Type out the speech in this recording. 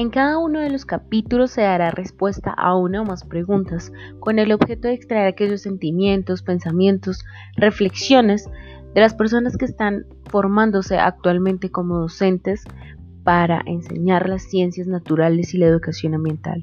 En cada uno de los capítulos se dará respuesta a una o más preguntas, con el objeto de extraer aquellos sentimientos, pensamientos, reflexiones de las personas que están formándose actualmente como docentes para enseñar las ciencias naturales y la educación ambiental.